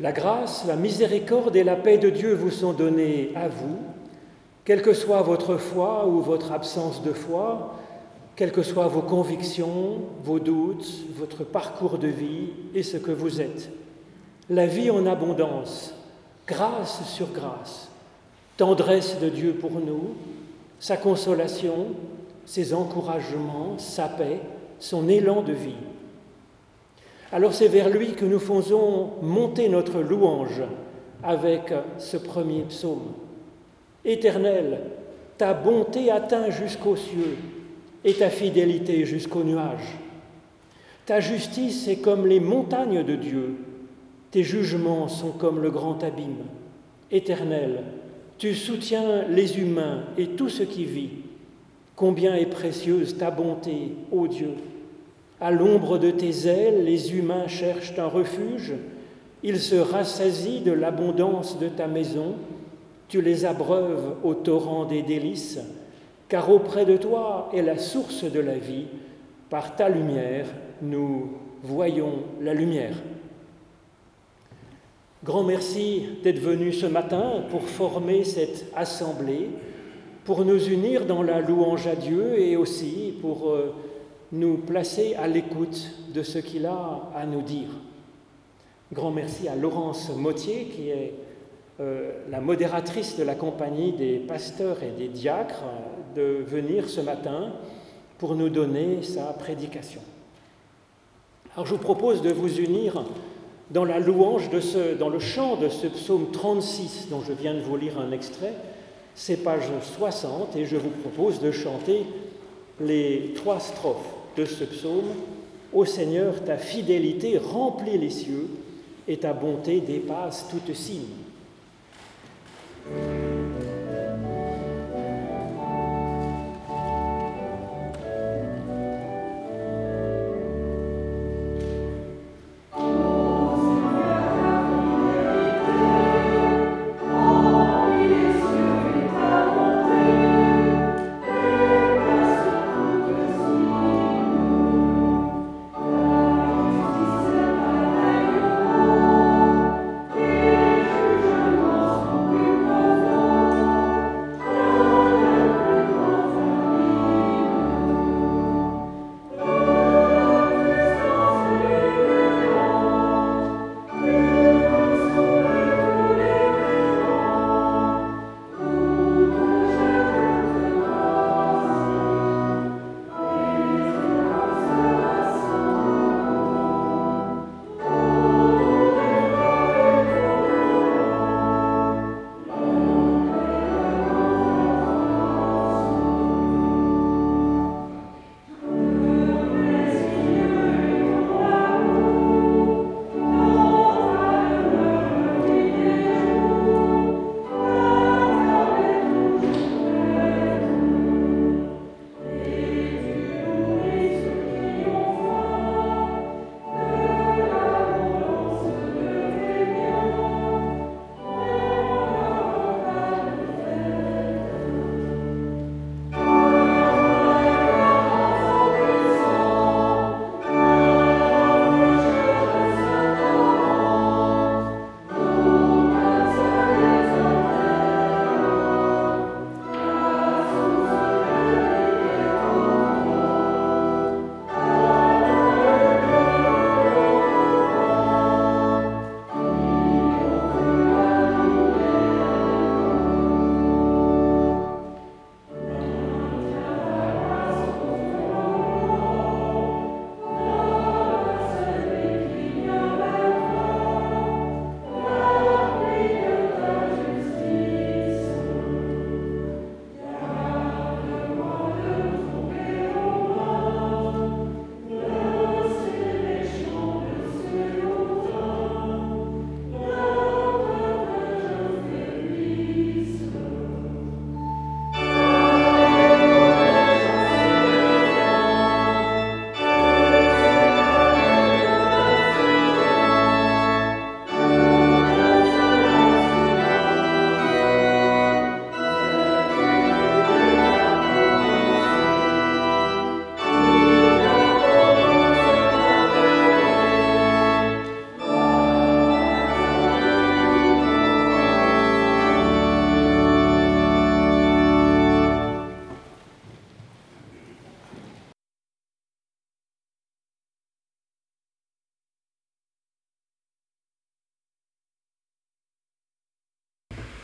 La grâce, la miséricorde et la paix de Dieu vous sont données à vous, quelle que soit votre foi ou votre absence de foi, quelles que soient vos convictions, vos doutes, votre parcours de vie et ce que vous êtes. La vie en abondance, grâce sur grâce, tendresse de Dieu pour nous, sa consolation, ses encouragements, sa paix, son élan de vie. Alors c'est vers lui que nous faisons monter notre louange avec ce premier psaume. Éternel, ta bonté atteint jusqu'aux cieux et ta fidélité jusqu'aux nuages. Ta justice est comme les montagnes de Dieu, tes jugements sont comme le grand abîme. Éternel, tu soutiens les humains et tout ce qui vit. Combien est précieuse ta bonté, ô Dieu! À l'ombre de tes ailes, les humains cherchent un refuge, ils se rassasient de l'abondance de ta maison, tu les abreuves au torrent des délices, car auprès de toi est la source de la vie. Par ta lumière, nous voyons la lumière. Grand merci d'être venu ce matin pour former cette assemblée, pour nous unir dans la louange à Dieu et aussi pour nous placer à l'écoute de ce qu'il a à nous dire. Grand merci à Laurence Mottier qui est la modératrice de la compagnie des pasteurs et des diacres de venir ce matin pour nous donner sa prédication. Alors je vous propose de vous unir dans la louange dans le chant de ce psaume 36 dont je viens de vous lire un extrait, c'est page 60 et je vous propose de chanter les 3 strophes de ce psaume. Ô Seigneur, ta fidélité remplit les cieux et ta bonté dépasse toute cime.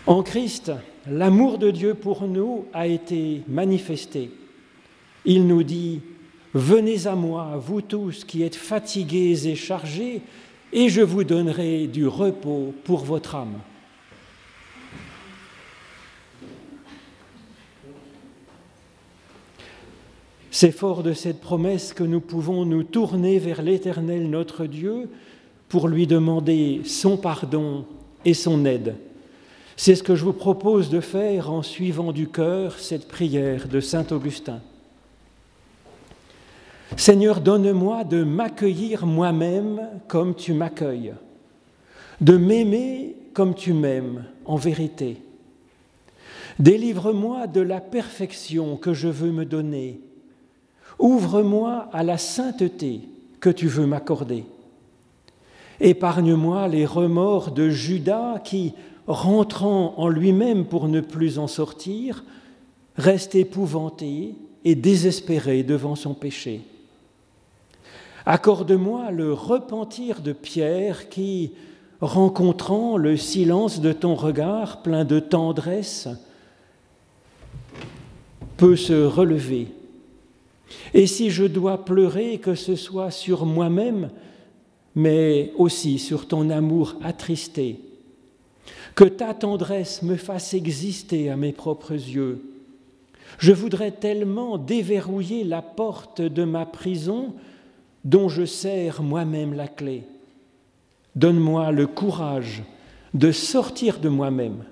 En Christ, l'amour de Dieu pour nous a été manifesté. Il nous dit « Venez à moi, vous tous qui êtes fatigués et chargés, et je vous donnerai du repos pour votre âme. » C'est fort de cette promesse que nous pouvons nous tourner vers l'Éternel notre Dieu pour lui demander son pardon et son aide. C'est ce que je vous propose de faire en suivant du cœur cette prière de saint Augustin. « Seigneur, donne-moi de m'accueillir moi-même comme tu m'accueilles, de m'aimer comme tu m'aimes en vérité. Délivre-moi de la perfection que je veux me donner. Ouvre-moi à la sainteté que tu veux m'accorder. Épargne-moi les remords de Judas qui, rentrant en lui-même pour ne plus en sortir, reste épouvanté et désespéré devant son péché. Accorde-moi le repentir de Pierre qui, rencontrant le silence de ton regard plein de tendresse, peut se relever. Et si je dois pleurer, que ce soit sur moi-même, mais aussi sur ton amour attristé, que ta tendresse me fasse exister à mes propres yeux. Je voudrais tellement déverrouiller la porte de ma prison dont je serre moi-même la clé. Donne-moi le courage de sortir de moi-même.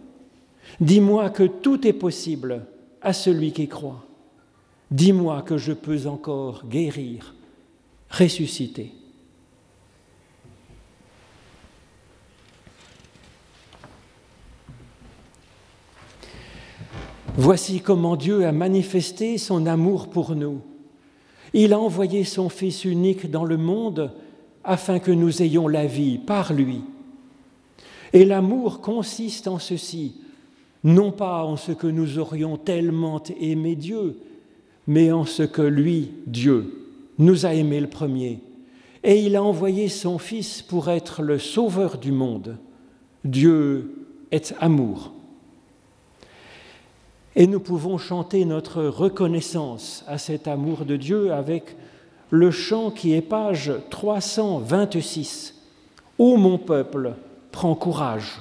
Dis-moi que tout est possible à celui qui croit. Dis-moi que je peux encore guérir, ressusciter. » Voici comment Dieu a manifesté son amour pour nous. Il a envoyé son Fils unique dans le monde afin que nous ayons la vie par lui. Et l'amour consiste en ceci, non pas en ce que nous aurions tellement aimé Dieu, mais en ce que lui, Dieu, nous a aimé le premier. Et il a envoyé son Fils pour être le sauveur du monde. Dieu est amour. Et nous pouvons chanter notre reconnaissance à cet amour de Dieu avec le chant qui est page 326. « Ô mon peuple, prends courage ».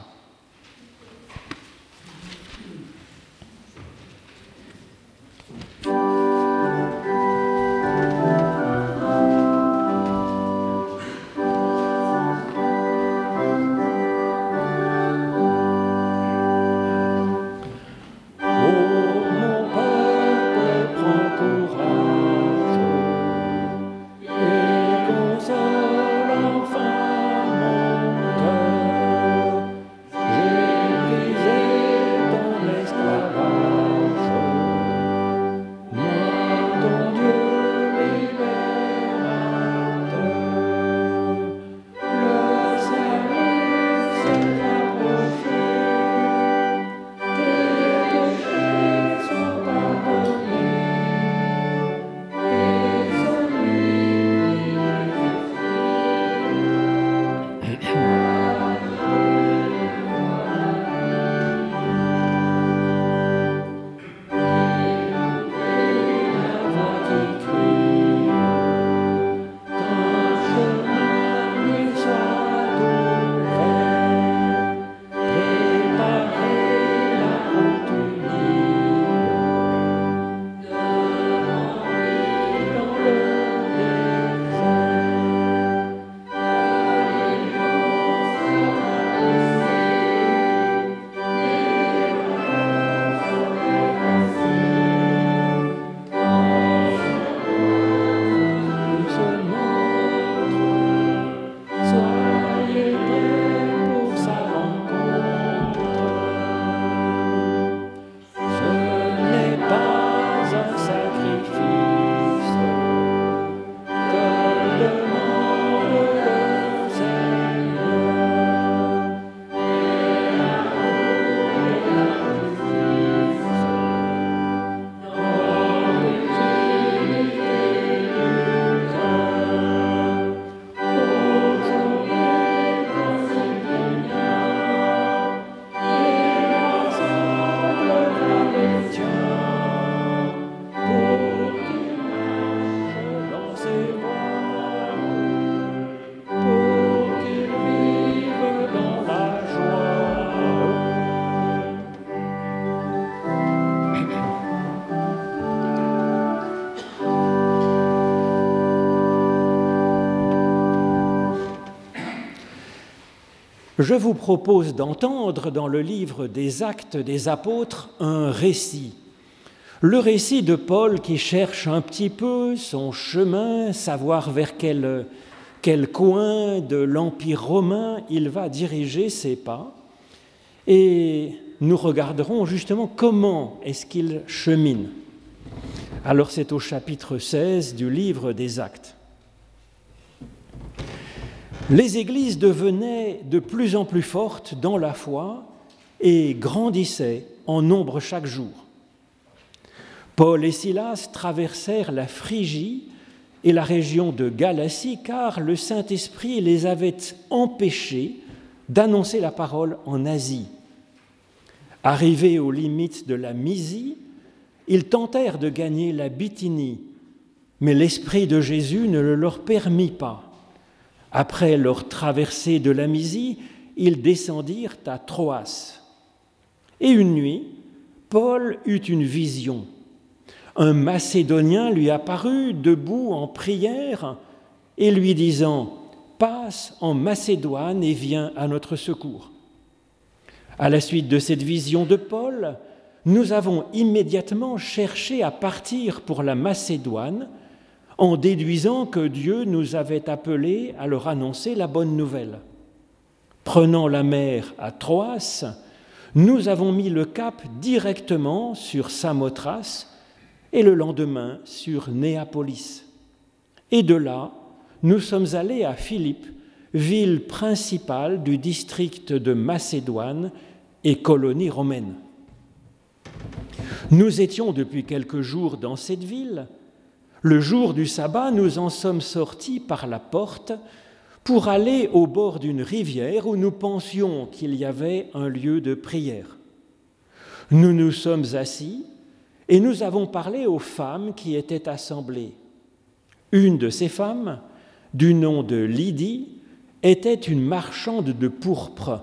Je vous propose d'entendre dans le livre des Actes des Apôtres un récit. Le récit de Paul qui cherche un petit peu son chemin, savoir vers quel coin de l'Empire romain il va diriger ses pas. Et nous regarderons justement comment est-ce qu'il chemine. Alors c'est au chapitre 16 du livre des Actes. Les églises devenaient de plus en plus fortes dans la foi et grandissaient en nombre chaque jour. Paul et Silas traversèrent la Phrygie et la région de Galatie car le Saint-Esprit les avait empêchés d'annoncer la parole en Asie. Arrivés aux limites de la Mysie, ils tentèrent de gagner la Bithynie, mais l'Esprit de Jésus ne le leur permit pas. Après leur traversée de la Mysie, ils descendirent à Troas. Et une nuit, Paul eut une vision. Un Macédonien lui apparut debout en prière et lui disant « Passe en Macédoine et viens à notre secours ». À la suite de cette vision de Paul, nous avons immédiatement cherché à partir pour la Macédoine en déduisant que Dieu nous avait appelés à leur annoncer la bonne nouvelle. Prenant la mer à Troas, nous avons mis le cap directement sur Samothrace et le lendemain sur Néapolis. Et de là, nous sommes allés à Philippes, ville principale du district de Macédoine et colonie romaine. Nous étions depuis quelques jours dans cette ville. Le jour du sabbat, nous en sommes sortis par la porte pour aller au bord d'une rivière où nous pensions qu'il y avait un lieu de prière. Nous nous sommes assis et nous avons parlé aux femmes qui étaient assemblées. Une de ces femmes, du nom de Lydie, était une marchande de pourpre,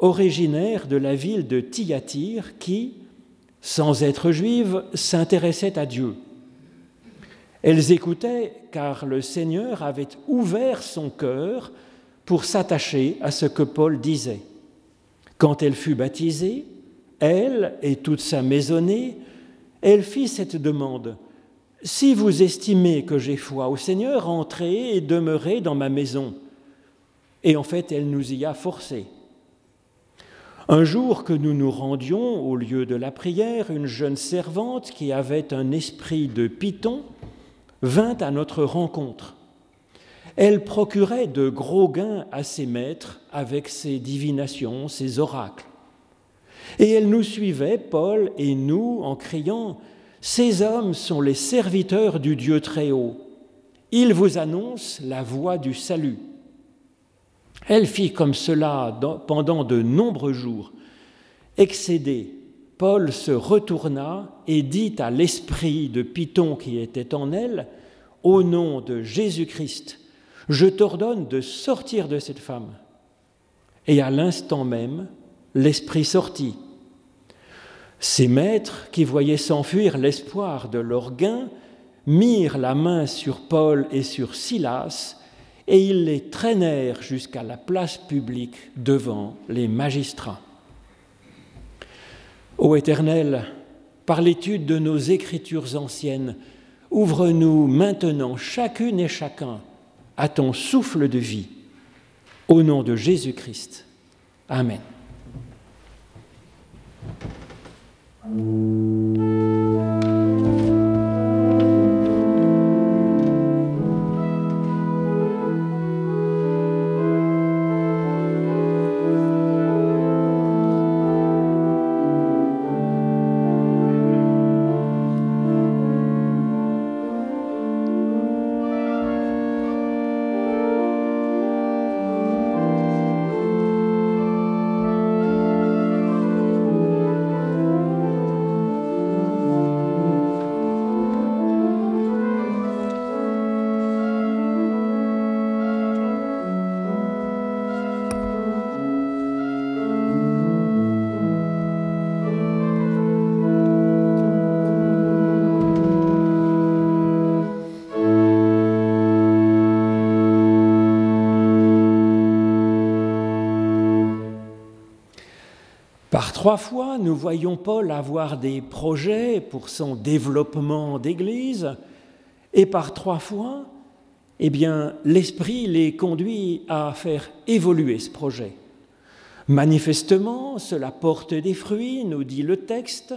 originaire de la ville de Thyatire qui, sans être juive, s'intéressait à Dieu. Elles écoutaient car le Seigneur avait ouvert son cœur pour s'attacher à ce que Paul disait. Quand elle fut baptisée, elle et toute sa maisonnée, elle fit cette demande : « Si vous estimez que j'ai foi au Seigneur, entrez et demeurez dans ma maison. » Et en fait, elle nous y a forcés. Un jour que nous nous rendions au lieu de la prière, une jeune servante qui avait un esprit de Python vint à notre rencontre. Elle procurait de gros gains à ses maîtres avec ses divinations, ses oracles. Et elle nous suivait, Paul et nous, en criant « Ces hommes sont les serviteurs du Dieu Très-Haut. Ils vous annoncent la voie du salut. » Elle fit comme cela pendant de nombreux jours. Excédé, Paul se retourna et dit à l'esprit de Python qui était en elle, « Au nom de Jésus-Christ, je t'ordonne de sortir de cette femme. » Et à l'instant même, l'esprit sortit. Ses maîtres, qui voyaient s'enfuir l'espoir de leur gain, mirent la main sur Paul et sur Silas, et ils les traînèrent jusqu'à la place publique devant les magistrats. Ô Éternel, par l'étude de nos Écritures anciennes, ouvre-nous maintenant chacune et chacun à ton souffle de vie. Au nom de Jésus-Christ. Amen. Par trois fois, nous voyons Paul avoir des projets pour son développement d'Église, et par trois fois, eh bien, l'Esprit les conduit à faire évoluer ce projet. Manifestement, cela porte des fruits, nous dit le texte,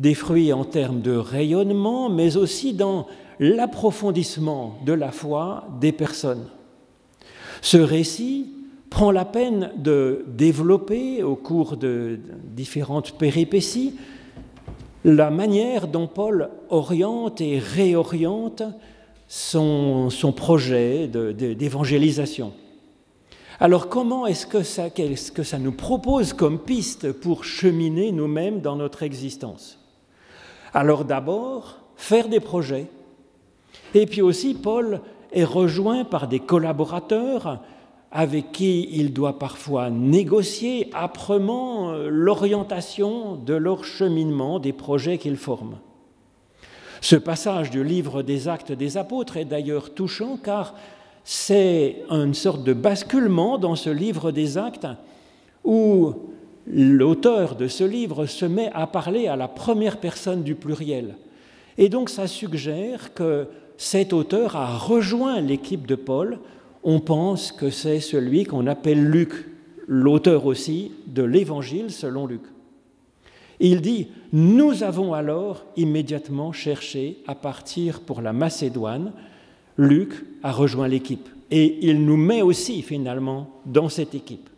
des fruits en termes de rayonnement, mais aussi dans l'approfondissement de la foi des personnes. Ce récit prend la peine de développer, au cours de différentes péripéties, la manière dont Paul oriente et réoriente son projet d'évangélisation. Alors comment qu'est-ce que ça nous propose comme piste pour cheminer nous-mêmes dans notre existence? Alors d'abord, faire des projets. Et puis aussi, Paul est rejoint par des collaborateurs avec qui il doit parfois négocier âprement l'orientation de leur cheminement, des projets qu'ils forment. Ce passage du livre des Actes des Apôtres est d'ailleurs touchant, car c'est une sorte de basculement dans ce livre des Actes où l'auteur de ce livre se met à parler à la première personne du pluriel. Et donc ça suggère que cet auteur a rejoint l'équipe de Paul. On pense que c'est celui qu'on appelle Luc, l'auteur aussi de l'Évangile selon Luc. Il dit « Nous avons alors immédiatement cherché à partir pour la Macédoine. Luc a rejoint l'équipe et il nous met aussi finalement dans cette équipe. »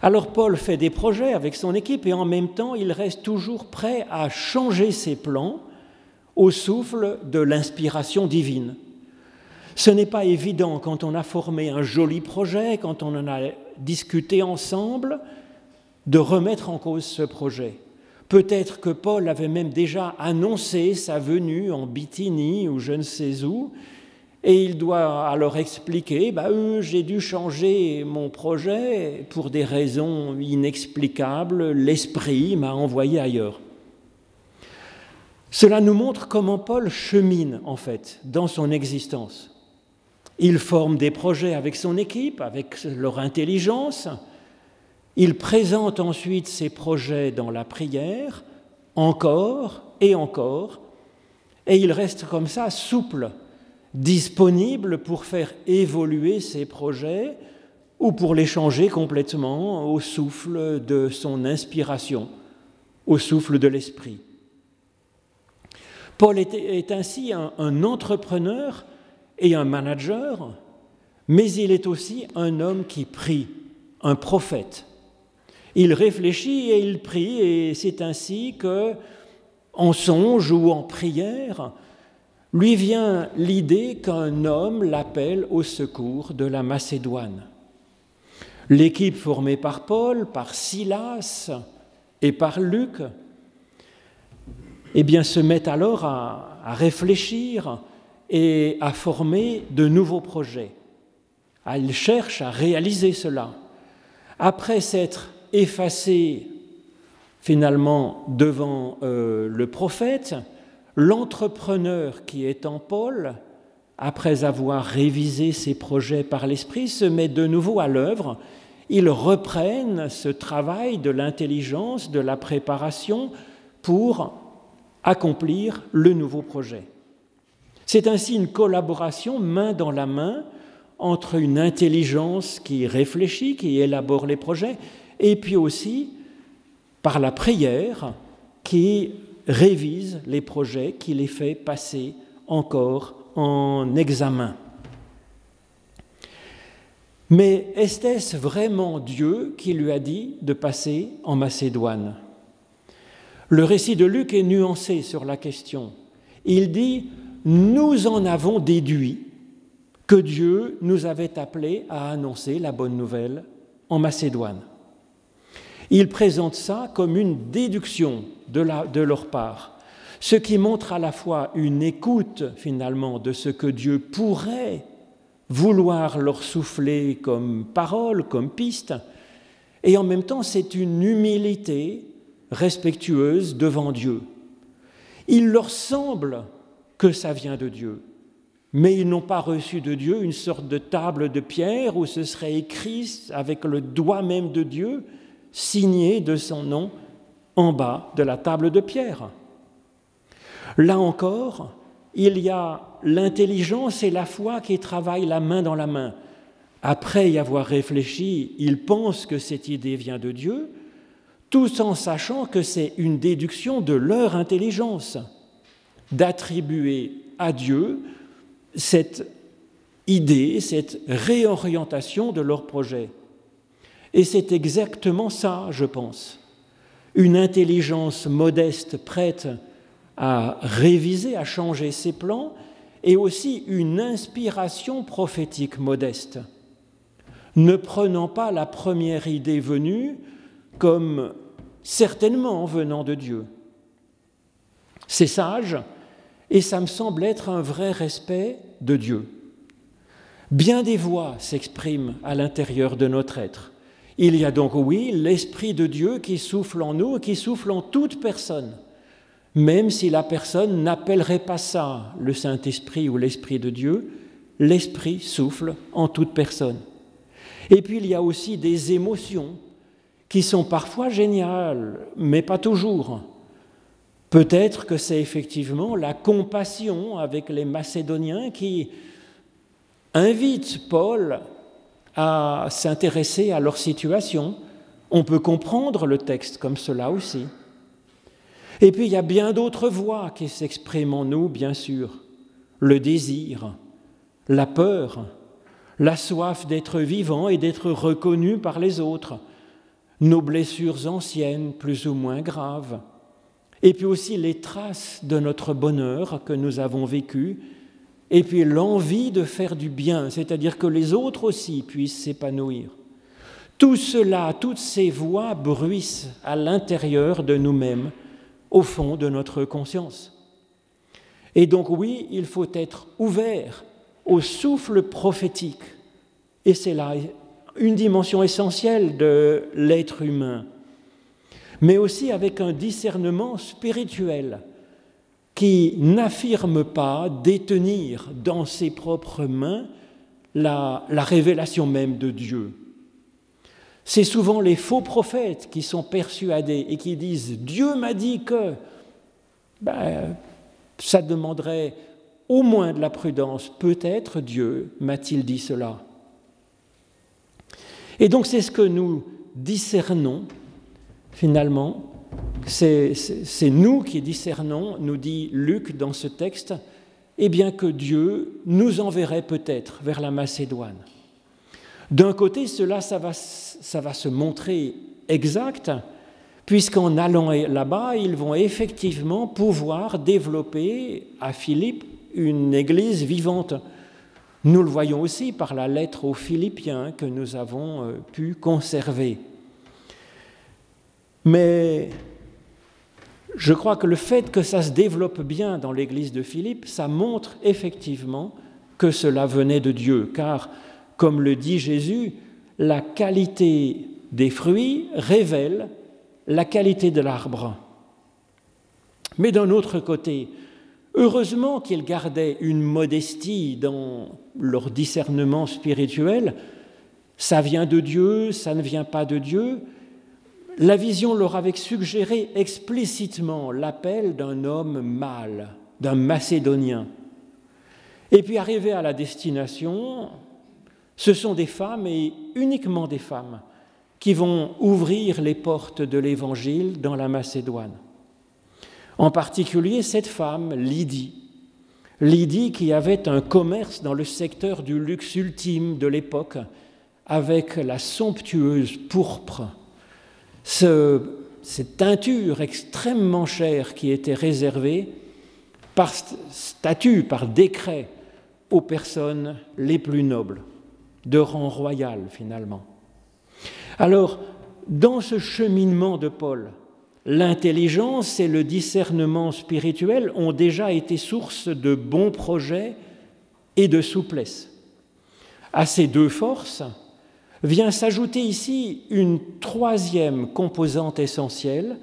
Alors Paul fait des projets avec son équipe et en même temps il reste toujours prêt à changer ses plans au souffle de l'inspiration divine. Ce n'est pas évident quand on a formé un joli projet, quand on en a discuté ensemble, de remettre en cause ce projet. Peut-être que Paul avait même déjà annoncé sa venue en Bithynie ou je ne sais où, et il doit alors expliquer j'ai dû changer mon projet pour des raisons inexplicables, l'Esprit m'a envoyé ailleurs. Cela nous montre comment Paul chemine en fait dans son existence. Il forme des projets avec son équipe, avec leur intelligence. Il présente ensuite ses projets dans la prière, encore, et il reste comme ça, souple, disponible pour faire évoluer ses projets ou pour les changer complètement au souffle de son inspiration, au souffle de l'Esprit. Paul est ainsi un entrepreneur et un manager, mais il est aussi un homme qui prie, un prophète. Il réfléchit et il prie, et c'est ainsi que, en songe ou en prière, lui vient l'idée qu'un homme l'appelle au secours de la Macédoine. L'équipe formée par Paul, par Silas et par Luc, eh bien, se met alors à réfléchir et à former de nouveaux projets. Elle cherche à réaliser cela. Après s'être effacé finalement devant le prophète, l'entrepreneur qui est en Paul, après avoir révisé ses projets par l'Esprit, se met de nouveau à l'œuvre. Ils reprennent ce travail de l'intelligence, de la préparation pour accomplir le nouveau projet. C'est ainsi une collaboration main dans la main entre une intelligence qui réfléchit, qui élabore les projets, et puis aussi par la prière qui révise les projets, qui les fait passer encore en examen. Mais était-ce vraiment Dieu qui lui a dit de passer en Macédoine? Le récit de Luc est nuancé sur la question. Il dit « Nous en avons déduit que Dieu nous avait appelés à annoncer la bonne nouvelle en Macédoine. » Il présente ça comme une déduction de leur part, ce qui montre à la fois une écoute finalement de ce que Dieu pourrait vouloir leur souffler comme parole, comme piste, et en même temps c'est une humilité respectueuse devant Dieu. Il leur semble que ça vient de Dieu, mais ils n'ont pas reçu de Dieu une sorte de table de pierre où ce serait écrit avec le doigt même de Dieu. signé de son nom en bas de la table de Pierre. Là encore, il y a l'intelligence et la foi qui travaillent la main dans la main. Après y avoir réfléchi, il pense que cette idée vient de Dieu, tout en sachant que c'est une déduction de leur intelligence, d'attribuer à Dieu cette idée, cette réorientation de leur projet. Et c'est exactement ça, je pense. Une intelligence modeste prête à réviser, à changer ses plans, et aussi une inspiration prophétique modeste, ne prenant pas la première idée venue comme certainement venant de Dieu. C'est sage, et ça me semble être un vrai respect de Dieu. Bien des voix s'expriment à l'intérieur de notre être. Il y a donc, oui, l'Esprit de Dieu qui souffle en nous, qui souffle en toute personne, même si la personne n'appellerait pas ça, le Saint-Esprit ou l'Esprit de Dieu, l'Esprit souffle en toute personne. Et puis il y a aussi des émotions qui sont parfois géniales, mais pas toujours. Peut-être que c'est effectivement la compassion avec les Macédoniens qui invite Paul à s'intéresser à leur situation. On peut comprendre le texte comme cela aussi. Et puis il y a bien d'autres voix qui s'expriment en nous, bien sûr. Le désir, la peur, la soif d'être vivant et d'être reconnu par les autres, nos blessures anciennes, plus ou moins graves, et puis aussi les traces de notre bonheur que nous avons vécu, et puis l'envie de faire du bien, c'est-à-dire que les autres aussi puissent s'épanouir. Tout cela, toutes ces voix bruissent à l'intérieur de nous-mêmes, au fond de notre conscience. Et donc oui, il faut être ouvert au souffle prophétique. Et c'est là une dimension essentielle de l'être humain, mais aussi avec un discernement spirituel qui n'affirme pas détenir dans ses propres mains la révélation même de Dieu. C'est souvent les faux prophètes qui sont persuadés et qui disent « Dieu m'a dit que », ben, ça demanderait au moins de la prudence. Peut-être Dieu m'a-t-il dit cela. Et donc c'est ce que nous discernons, finalement. C'est nous qui discernons, nous dit Luc dans ce texte, eh bien que Dieu nous enverrait peut-être vers la Macédoine. D'un côté, cela, ça va se montrer exact, puisqu'en allant là-bas, ils vont effectivement pouvoir développer à Philippe une église vivante. Nous le voyons aussi par la lettre aux Philippiens que nous avons pu conserver. Mais je crois que le fait que ça se développe bien dans l'église de Philippe, ça montre effectivement que cela venait de Dieu, car, comme le dit Jésus, la qualité des fruits révèle la qualité de l'arbre. Mais d'un autre côté, heureusement qu'ils gardaient une modestie dans leur discernement spirituel. Ça vient de Dieu, ça ne vient pas de Dieu. La vision leur avait suggéré explicitement l'appel d'un homme mâle, d'un Macédonien. Et puis arrivés à la destination, ce sont des femmes et uniquement des femmes qui vont ouvrir les portes de l'Évangile dans la Macédoine. En particulier cette femme, Lydie. Lydie qui avait un commerce dans le secteur du luxe ultime de l'époque avec la somptueuse pourpre. Cette teinture extrêmement chère qui était réservée par statut, par décret, aux personnes les plus nobles, de rang royal finalement. Alors, dans ce cheminement de Paul, l'intelligence et le discernement spirituel ont déjà été source de bons projets et de souplesse. À ces deux forces vient s'ajouter ici une troisième composante essentielle,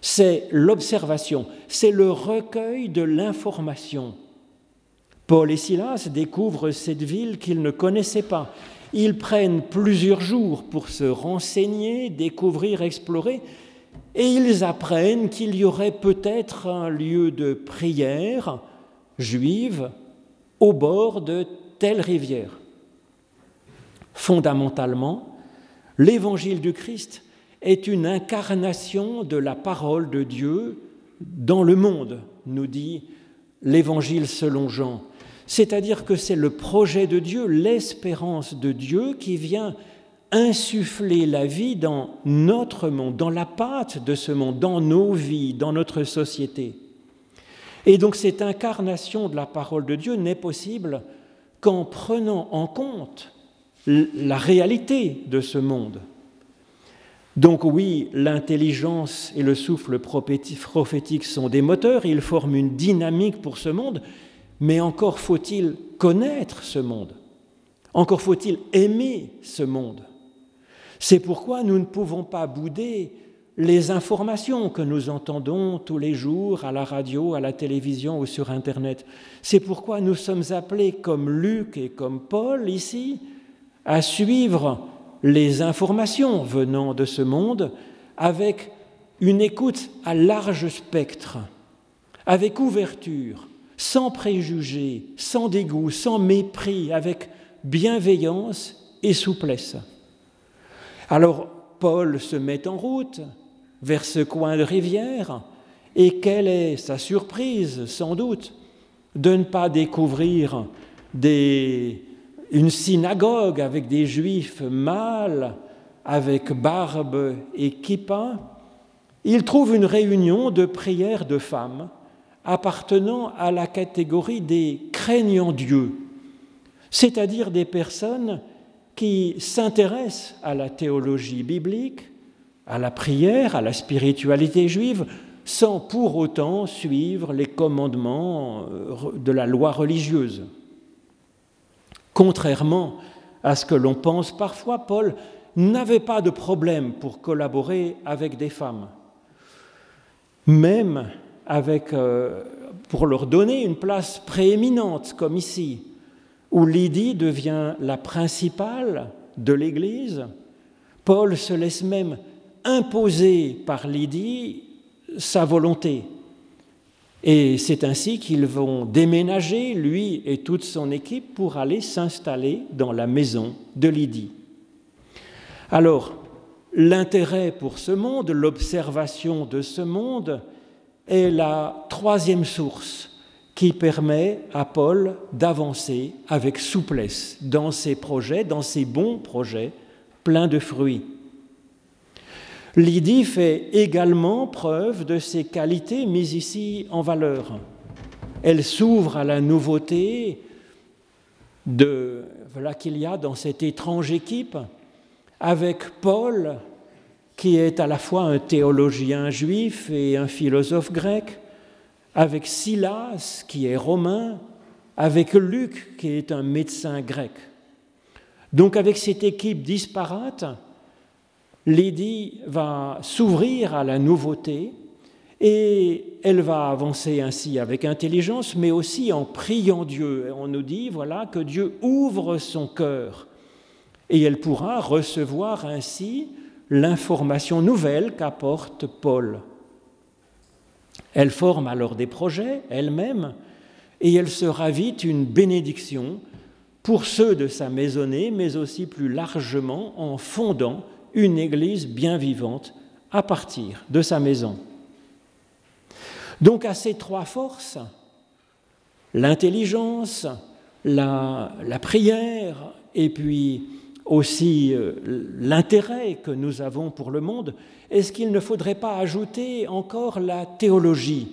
c'est l'observation, c'est le recueil de l'information. Paul et Silas découvrent cette ville qu'ils ne connaissaient pas. Ils prennent plusieurs jours pour se renseigner, découvrir, explorer, et ils apprennent qu'il y aurait peut-être un lieu de prière juive au bord de telle rivière. Fondamentalement, l'évangile du Christ est une incarnation de la parole de Dieu dans le monde, nous dit l'évangile selon Jean. C'est-à-dire que c'est le projet de Dieu, l'espérance de Dieu qui vient insuffler la vie dans notre monde, dans la pâte de ce monde, dans nos vies, dans notre société. Et donc cette incarnation de la parole de Dieu n'est possible qu'en prenant en compte la réalité de ce monde. Donc oui, l'intelligence et le souffle prophétique sont des moteurs, ils forment une dynamique pour ce monde, mais encore faut-il connaître ce monde, encore faut-il aimer ce monde. C'est pourquoi nous ne pouvons pas bouder les informations que nous entendons tous les jours à la radio, à la télévision ou sur Internet. C'est pourquoi nous sommes appelés, comme Luc et comme Paul ici, à suivre les informations venant de ce monde avec une écoute à large spectre, avec ouverture, sans préjugés, sans dégoût, sans mépris, avec bienveillance et souplesse. Alors, Paul se met en route vers ce coin de rivière, et quelle est sa surprise, sans doute, de ne pas découvrir une synagogue avec des juifs mâles, avec barbe et kippa. Il trouve une réunion de prières de femmes appartenant à la catégorie des craignants Dieu, c'est-à-dire des personnes qui s'intéressent à la théologie biblique, à la prière, à la spiritualité juive, sans pour autant suivre les commandements de la loi religieuse. Contrairement à ce que l'on pense parfois, Paul n'avait pas de problème pour collaborer avec des femmes, même pour leur donner une place prééminente, comme ici, où Lydie devient la principale de l'Église. Paul se laisse même imposer par Lydie sa volonté. Et c'est ainsi qu'ils vont déménager, lui et toute son équipe, pour aller s'installer dans la maison de Lydie. Alors, l'intérêt pour ce monde, l'observation de ce monde, est la troisième source qui permet à Paul d'avancer avec souplesse dans ses projets, dans ses bons projets, pleins de fruits. Lydie fait également preuve de ses qualités mises ici en valeur. Elle s'ouvre à la nouveauté qu'il y a dans cette étrange équipe, avec Paul, qui est à la fois un théologien juif et un philosophe grec, avec Silas, qui est romain, avec Luc, qui est un médecin grec. Donc avec cette équipe disparate, Lydie va s'ouvrir à la nouveauté et elle va avancer ainsi avec intelligence, mais aussi en priant Dieu. On nous dit que Dieu ouvre son cœur et elle pourra recevoir ainsi l'information nouvelle qu'apporte Paul. Elle forme alors des projets elle-même et elle sera vite une bénédiction pour ceux de sa maisonnée, mais aussi plus largement en fondant une église bien vivante à partir de sa maison. Donc à ces trois forces, l'intelligence, la prière et puis aussi l'intérêt que nous avons pour le monde, est-ce qu'il ne faudrait pas ajouter encore la théologie ?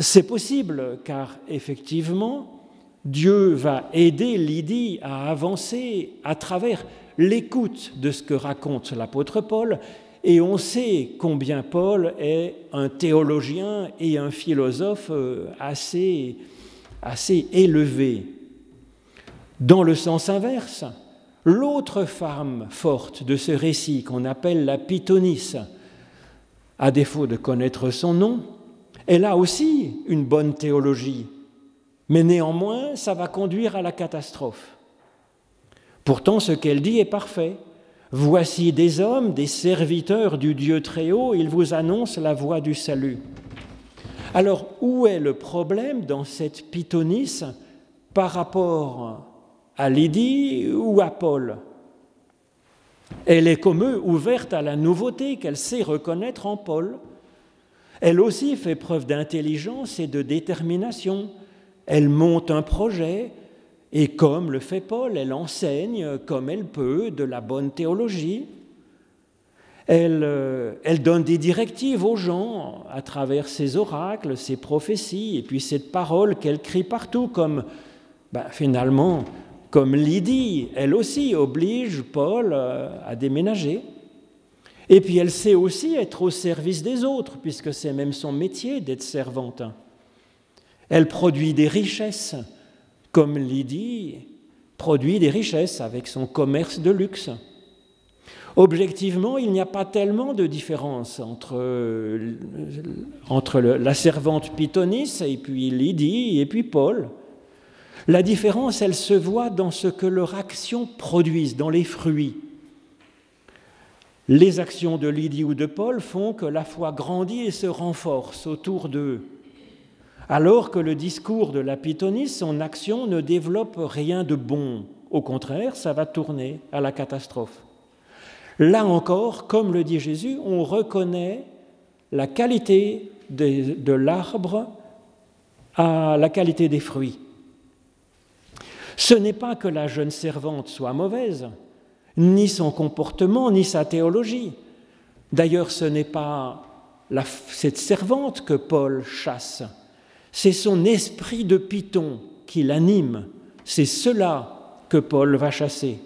C'est possible, car effectivement, Dieu va aider Lydie à avancer à travers l'écoute de ce que raconte l'apôtre Paul, et on sait combien Paul est un théologien et un philosophe assez élevé. Dans le sens inverse, l'autre femme forte de ce récit, qu'on appelle la Pythonisse, à défaut de connaître son nom, elle a aussi une bonne théologie, mais néanmoins, ça va conduire à la catastrophe. Pourtant, ce qu'elle dit est parfait. Voici des hommes, des serviteurs du Dieu Très-Haut, ils vous annoncent la voie du salut. Alors, où est le problème dans cette Pythonisse par rapport à Lydie ou à Paul ? Elle est comme eux, ouverte à la nouveauté qu'elle sait reconnaître en Paul. Elle aussi fait preuve d'intelligence et de détermination. Elle monte un projet et comme le fait Paul, elle enseigne comme elle peut de la bonne théologie. Elle donne des directives aux gens à travers ses oracles, ses prophéties et puis cette parole qu'elle crie partout comme finalement... Comme Lydie, elle aussi oblige Paul à déménager. Et puis elle sait aussi être au service des autres, puisque c'est même son métier d'être servante. Elle produit des richesses, comme Lydie produit des richesses avec son commerce de luxe. Objectivement, il n'y a pas tellement de différence entre la servante Pythonisse et puis Lydie et puis Paul. La différence, elle se voit dans ce que leurs actions produisent, dans les fruits. Les actions de Lydie ou de Paul font que la foi grandit et se renforce autour d'eux, alors que le discours de la Pythonisse, son action ne développe rien de bon. Au contraire, ça va tourner à la catastrophe. Là encore, comme le dit Jésus, on reconnaît la qualité de l'arbre à la qualité des fruits. Ce n'est pas que la jeune servante soit mauvaise, ni son comportement, ni sa théologie. D'ailleurs, ce n'est pas cette servante que Paul chasse, c'est son esprit de Python qui l'anime, c'est cela que Paul va chasser.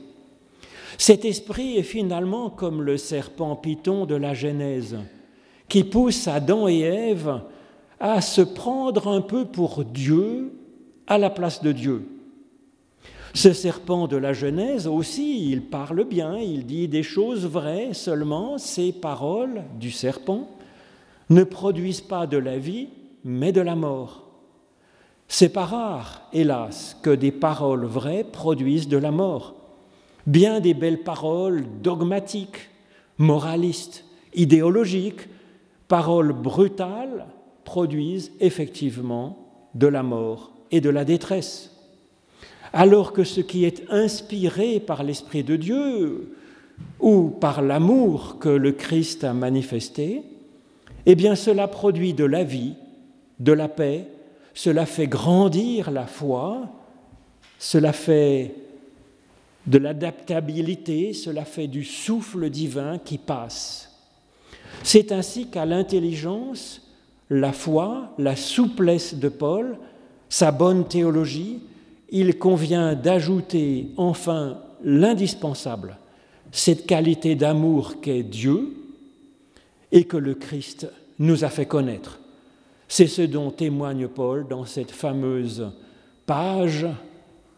Cet esprit est finalement comme le serpent Python de la Genèse, qui pousse Adam et Ève à se prendre un peu pour Dieu à la place de Dieu. Ce serpent de la Genèse aussi, il parle bien, il dit des choses vraies, seulement ces paroles du serpent ne produisent pas de la vie, mais de la mort. C'est pas rare, hélas, que des paroles vraies produisent de la mort. Bien des belles paroles dogmatiques, moralistes, idéologiques, paroles brutales produisent effectivement de la mort et de la détresse. Alors que ce qui est inspiré par l'Esprit de Dieu ou par l'amour que le Christ a manifesté, eh bien cela produit de la vie, de la paix, cela fait grandir la foi, cela fait de l'adaptabilité, cela fait du souffle divin qui passe. C'est ainsi qu'à l'intelligence, la foi, la souplesse de Paul, sa bonne théologie, il convient d'ajouter enfin l'indispensable, cette qualité d'amour qu'est Dieu et que le Christ nous a fait connaître. C'est ce dont témoigne Paul dans cette fameuse page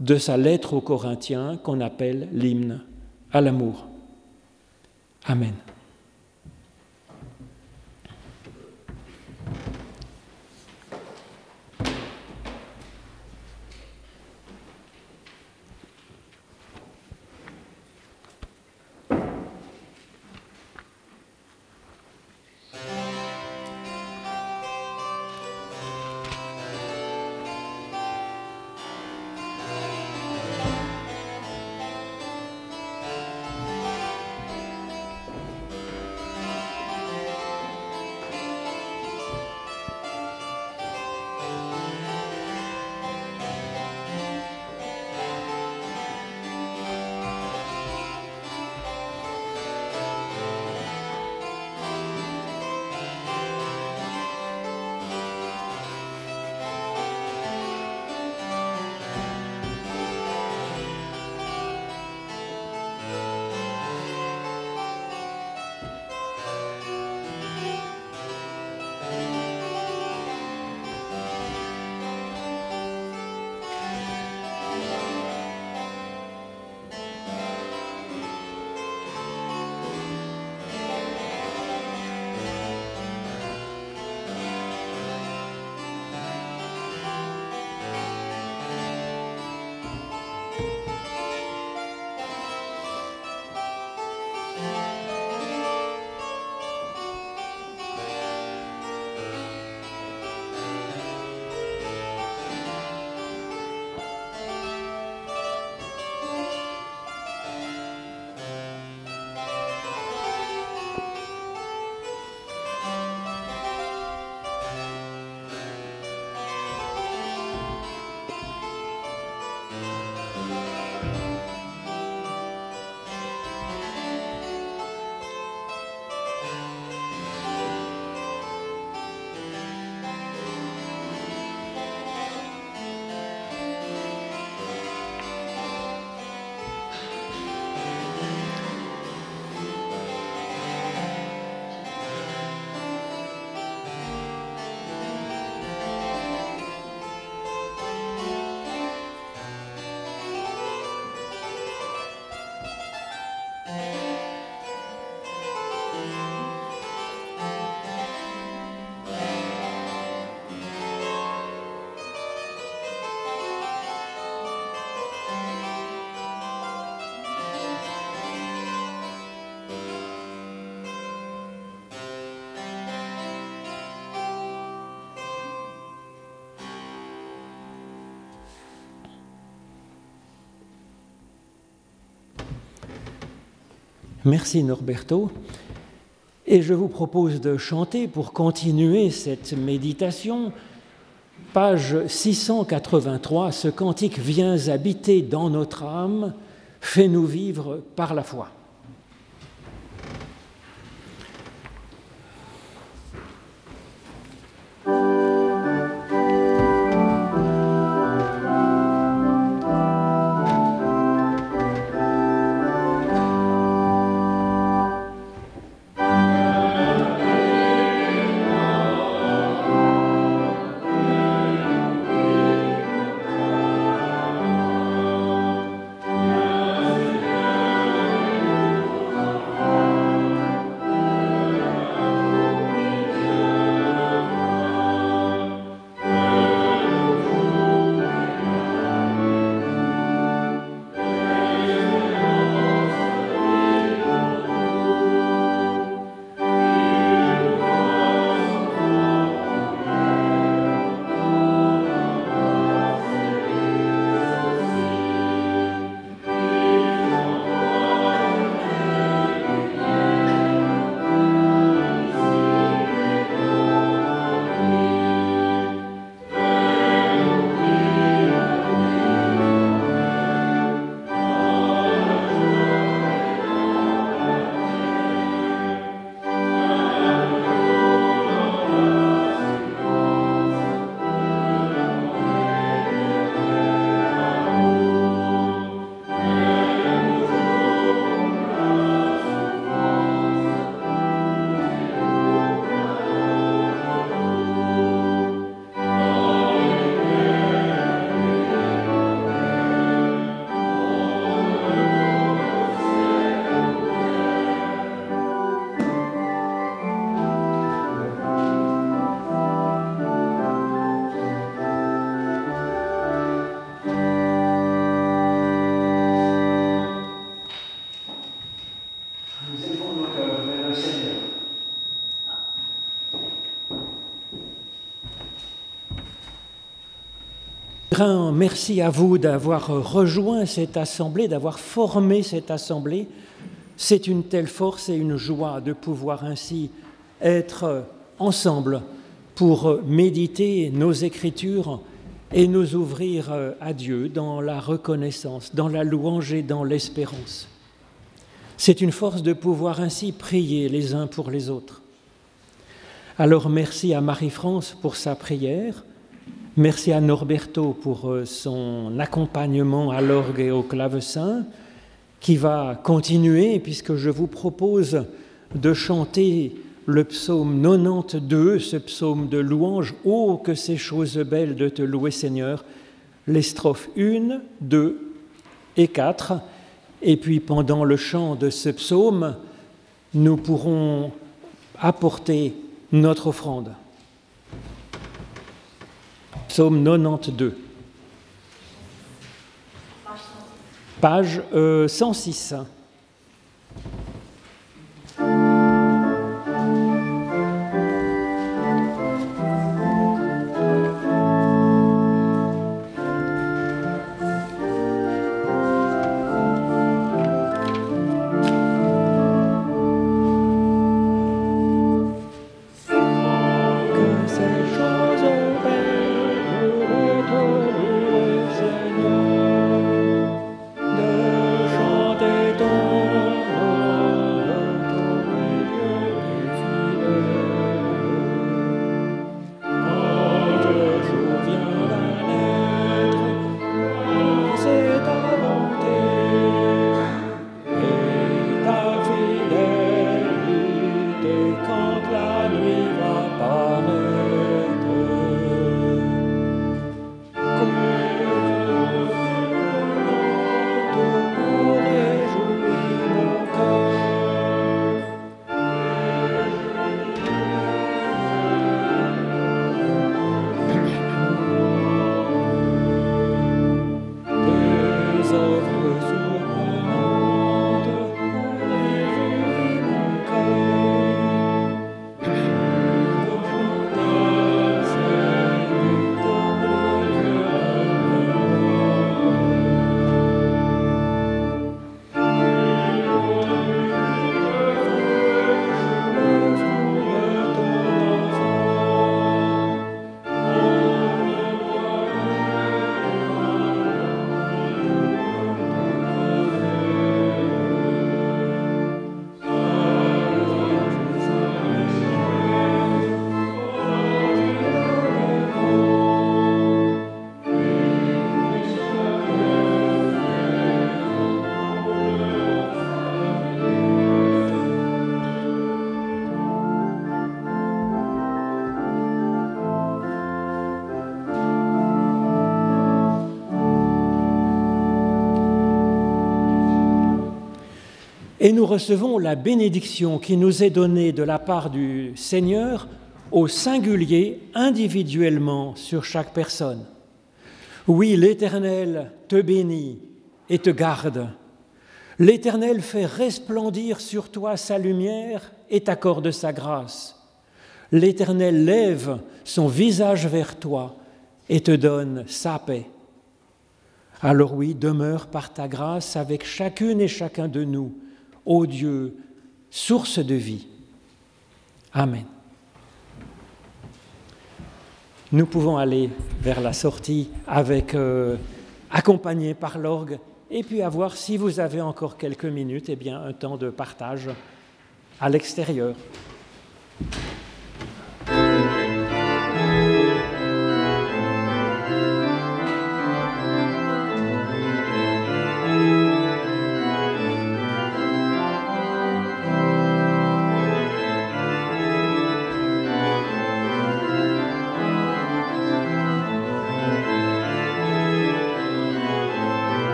de sa lettre aux Corinthiens qu'on appelle l'hymne à l'amour. Amen. Merci Norberto. Et je vous propose de chanter pour continuer cette méditation. Page 683, ce cantique « Viens habiter dans notre âme, fais-nous vivre par la foi ». Merci à vous d'avoir rejoint cette assemblée, d'avoir formé cette assemblée. C'est une telle force et une joie de pouvoir ainsi être ensemble pour méditer nos Écritures et nous ouvrir à Dieu dans la reconnaissance, dans la louange et dans l'espérance. C'est une force de pouvoir ainsi prier les uns pour les autres. Alors merci à Marie-France pour sa prière. Merci à Norberto pour son accompagnement à l'orgue et au clavecin, qui va continuer puisque je vous propose de chanter le psaume 92, ce psaume de louange. « Oh, que c'est chose belle de te louer, Seigneur !» Les strophes 1, 2 et 4. Et puis pendant le chant de ce psaume, nous pourrons apporter notre offrande. Psaume 92, page 106. Et nous recevons la bénédiction qui nous est donnée de la part du Seigneur au singulier, individuellement, sur chaque personne. Oui, l'Éternel te bénit et te garde. L'Éternel fait resplendir sur toi sa lumière et t'accorde sa grâce. L'Éternel lève son visage vers toi et te donne sa paix. Alors oui, demeure par ta grâce avec chacune et chacun de nous, ô Dieu, source de vie. Amen. Nous pouvons aller vers la sortie avec, accompagné par l'orgue, et puis avoir, si vous avez encore quelques minutes, eh bien, un temps de partage à l'extérieur.